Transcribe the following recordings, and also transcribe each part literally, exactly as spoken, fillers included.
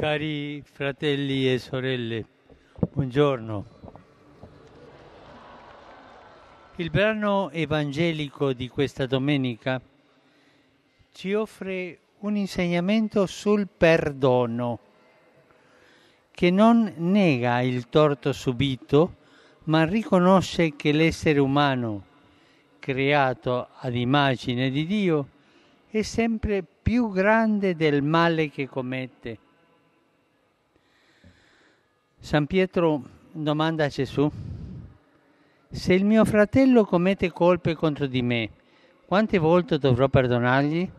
Cari fratelli e sorelle, buongiorno. Il brano evangelico di questa domenica ci offre un insegnamento sul perdono, che non nega il torto subito, ma riconosce che l'essere umano, creato ad immagine di Dio, è sempre più grande del male che commette. San Pietro domanda a Gesù: se il mio fratello commette colpe contro di me, quante volte dovrò perdonargli?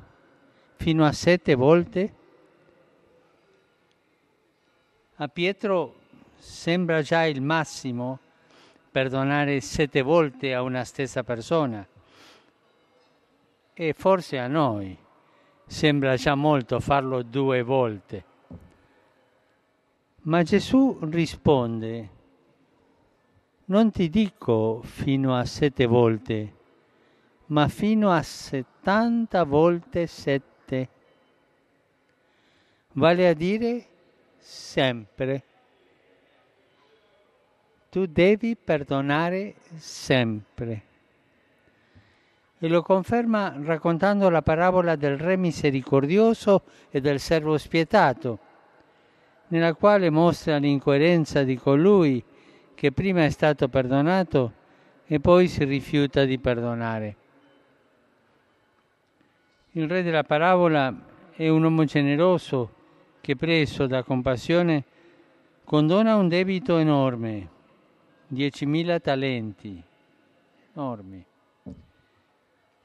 Fino a sette volte? A Pietro sembra già il massimo perdonare sette volte a una stessa persona, e forse a noi sembra già molto farlo due volte. Ma Gesù risponde: non ti dico fino a sette volte, ma fino a settanta volte sette. Vale a dire sempre. Tu devi perdonare sempre. E lo conferma raccontando la parabola del re misericordioso e del servo spietato, nella quale mostra l'incoerenza di colui che prima è stato perdonato e poi si rifiuta di perdonare. Il re della parabola è un uomo generoso che, preso da compassione, condona un debito enorme, diecimila talenti, enormi,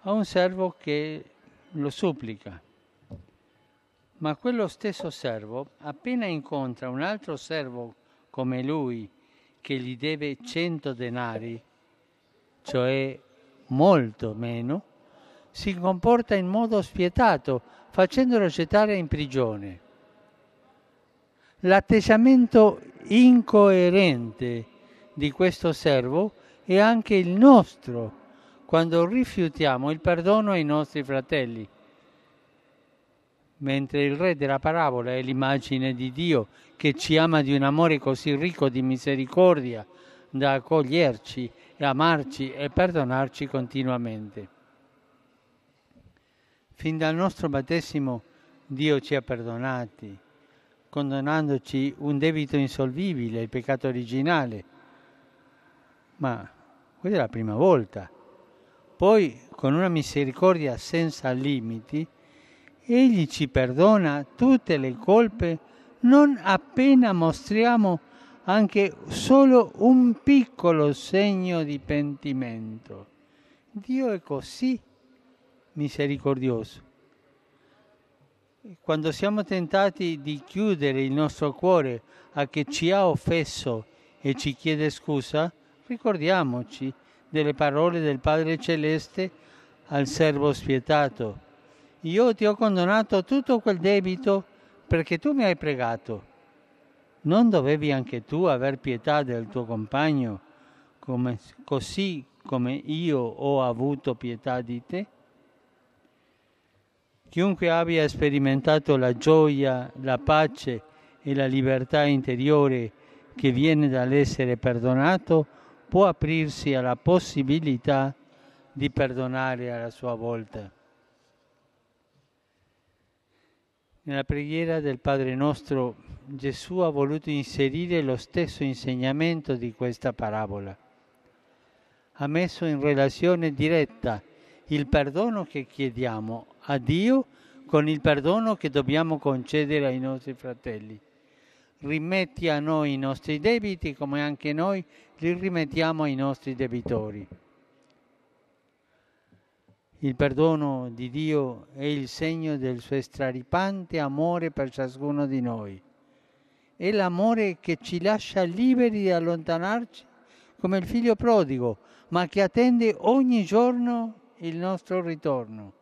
a un servo che lo supplica. Ma quello stesso servo, appena incontra un altro servo come lui, che gli deve cento denari, cioè molto meno, si comporta in modo spietato, facendolo gettare in prigione. L'atteggiamento incoerente di questo servo è anche il nostro, quando rifiutiamo il perdono ai nostri fratelli. Mentre il re della parabola è l'immagine di Dio, che ci ama di un amore così ricco di misericordia da accoglierci, amarci e perdonarci continuamente. Fin dal nostro battesimo Dio ci ha perdonati, condonandoci un debito insolvibile, il peccato originale. Ma quella è la prima volta. Poi, con una misericordia senza limiti, Egli ci perdona tutte le colpe non appena mostriamo anche solo un piccolo segno di pentimento. Dio è così misericordioso. Quando siamo tentati di chiudere il nostro cuore a chi ci ha offeso e ci chiede scusa, ricordiamoci delle parole del Padre Celeste al servo spietato: io ti ho condonato tutto quel debito perché tu mi hai pregato. Non dovevi anche tu aver pietà del tuo compagno, come, così come io ho avuto pietà di te? Chiunque abbia sperimentato la gioia, la pace e la libertà interiore che viene dall'essere perdonato può aprirsi alla possibilità di perdonare alla sua volta. Nella preghiera del Padre nostro, Gesù ha voluto inserire lo stesso insegnamento di questa parabola. Ha messo in relazione diretta il perdono che chiediamo a Dio con il perdono che dobbiamo concedere ai nostri fratelli. Rimetti a noi i nostri debiti come anche noi li rimettiamo ai nostri debitori. Il perdono di Dio è il segno del suo straripante amore per ciascuno di noi. È l'amore che ci lascia liberi di allontanarci come il figlio prodigo, ma che attende ogni giorno il nostro ritorno.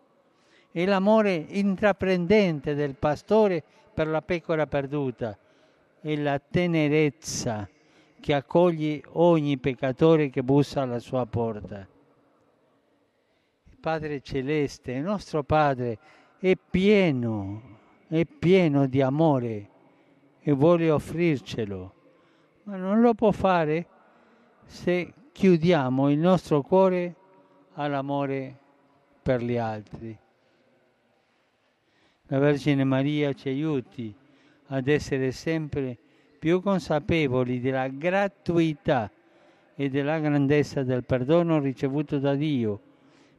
È l'amore intraprendente del pastore per la pecora perduta. È la tenerezza che accoglie ogni peccatore che bussa alla sua porta. Padre Celeste, il nostro Padre, è pieno, è pieno di amore e vuole offrircelo, ma non lo può fare se chiudiamo il nostro cuore all'amore per gli altri. La Vergine Maria ci aiuti ad essere sempre più consapevoli della gratuità e della grandezza del perdono ricevuto da Dio,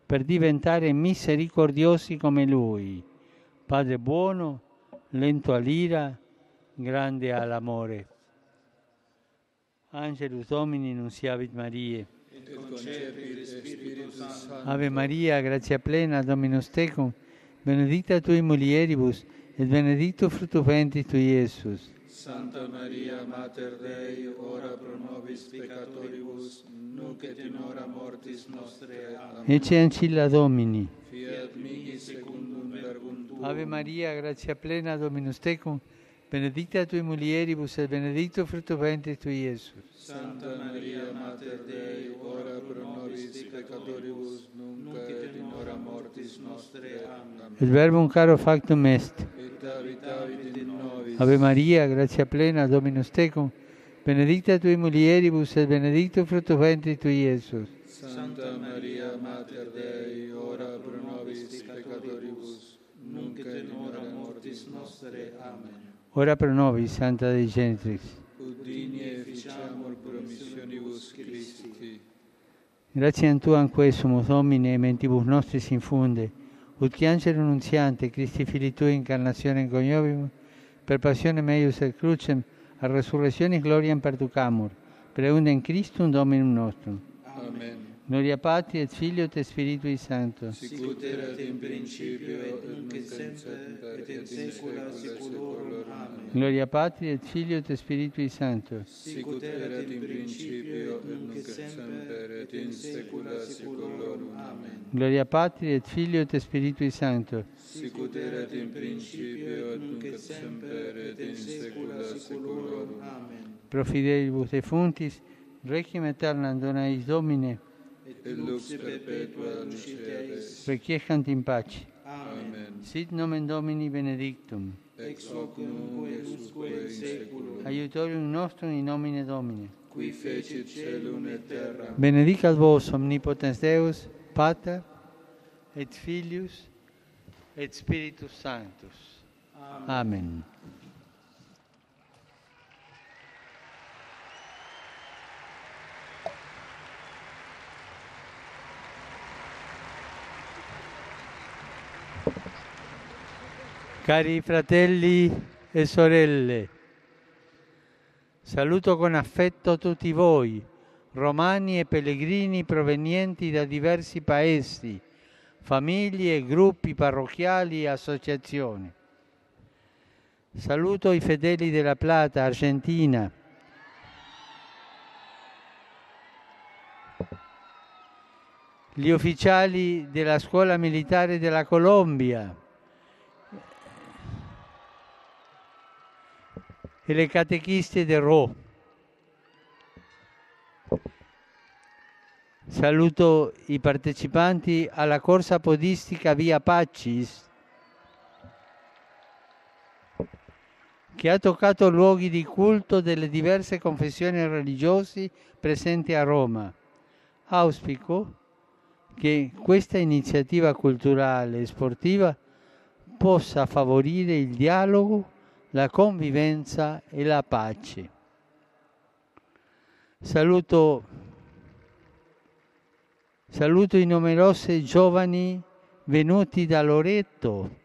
per diventare misericordiosi come Lui, Padre buono, lento all'ira, grande all'amore. Angelus Domini nuntiavit Mariae. Ave Maria, gratia plena, Dominus tecum, benedicta tui mulieribus, et benedictus fructus ventris tui, Iesus. Santa Maria, Mater Dei, ora pro nobis peccatoribus, nunc et in hora mortis nostre. Amen. Ecce ancilla Domini. Fiat mihi secundum verbum tuum. Ave Maria, gratia plena, Dominus tecum, benedicta tui mulieribus, et benedictus fructus ventris tui, Iesus. Santa Maria, Mater Dei, ora pro nobis peccatoribus, nunc et in hora mortis nostre. Amen. Et verbum caro factum est. Et habitavit in nobis. Ave Maria, gratia plena, Dominus tecum, benedicta tui mulieribus, et benedictus fructus ventris tui, Iesus. Santa Maria, Mater Dei, ora pro nobis peccatoribus, nunc et in hora mortis nostre. Amen. Ora pro nobis, Santa Dei Genitrix. Udini e ficiamur promissionibus Christi. Grazie a Tu, anque sumus Domine, mentibus nostris infunde, ut che angelo nunziante, Christi Fili Tui, incarnazione coniovimus, per passione meius et crucem, a resurrezione gloriam perducamur, preundem Christum Dominum nostrum. Amen. Gloria Patri et Figlio et Spiritui Sancto. Sicut erat in principio et nunc et semper et in saecula saeculorum. Amen. Gloria Patri et Figlio et Spiritui Sancto. Sicut erat in principio et nunc et semper et in saecula saeculorum. Amen. Gloria Patri et Figlio et Spiritui Sancto. Sicut erat in principio et nunc et semper et in saecula saeculorum. Amen. Pro fidelibus defunctis, requiem aeternam dona eis Domine. Et lux perpetua luciferis. Requiescant in pace. Amen. Sit nomen Domini benedictum. Ex hoc nunc et usque in seculum. Aiutorium nostrum in nomine Domini. Qui fecit celum et terram. Benedicat vos omnipotens Deus, Pater, et Filius, et Spiritus Sanctus. Amen. Amen. Cari fratelli e sorelle, saluto con affetto tutti voi, romani e pellegrini provenienti da diversi paesi, famiglie, gruppi parrocchiali e associazioni. Saluto i fedeli della Plata, Argentina. Gli ufficiali della scuola militare della Colombia e le catechiste di Roma. Saluto i partecipanti alla corsa podistica Via Pacis, che ha toccato luoghi di culto delle diverse confessioni religiose presenti a Roma. Auspico che questa iniziativa culturale e sportiva possa favorire il dialogo, la convivenza e la pace. Saluto, saluto i numerosi giovani venuti da Loreto,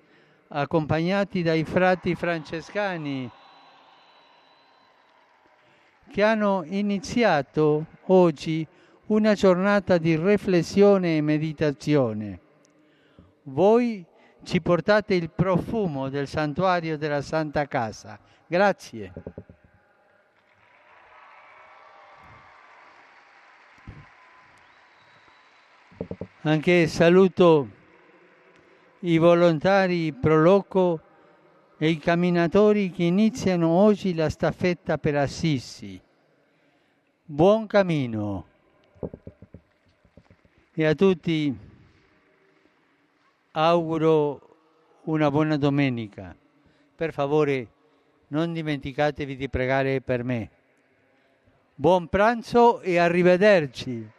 accompagnati dai frati francescani, che hanno iniziato oggi una giornata di riflessione e meditazione. Voi ci portate il profumo del santuario della Santa Casa. Grazie. Anche saluto i volontari pro loco e i camminatori che iniziano oggi la staffetta per Assisi. Buon cammino. E a tutti auguro una buona domenica. Per favore, non dimenticatevi di pregare per me. Buon pranzo e arrivederci.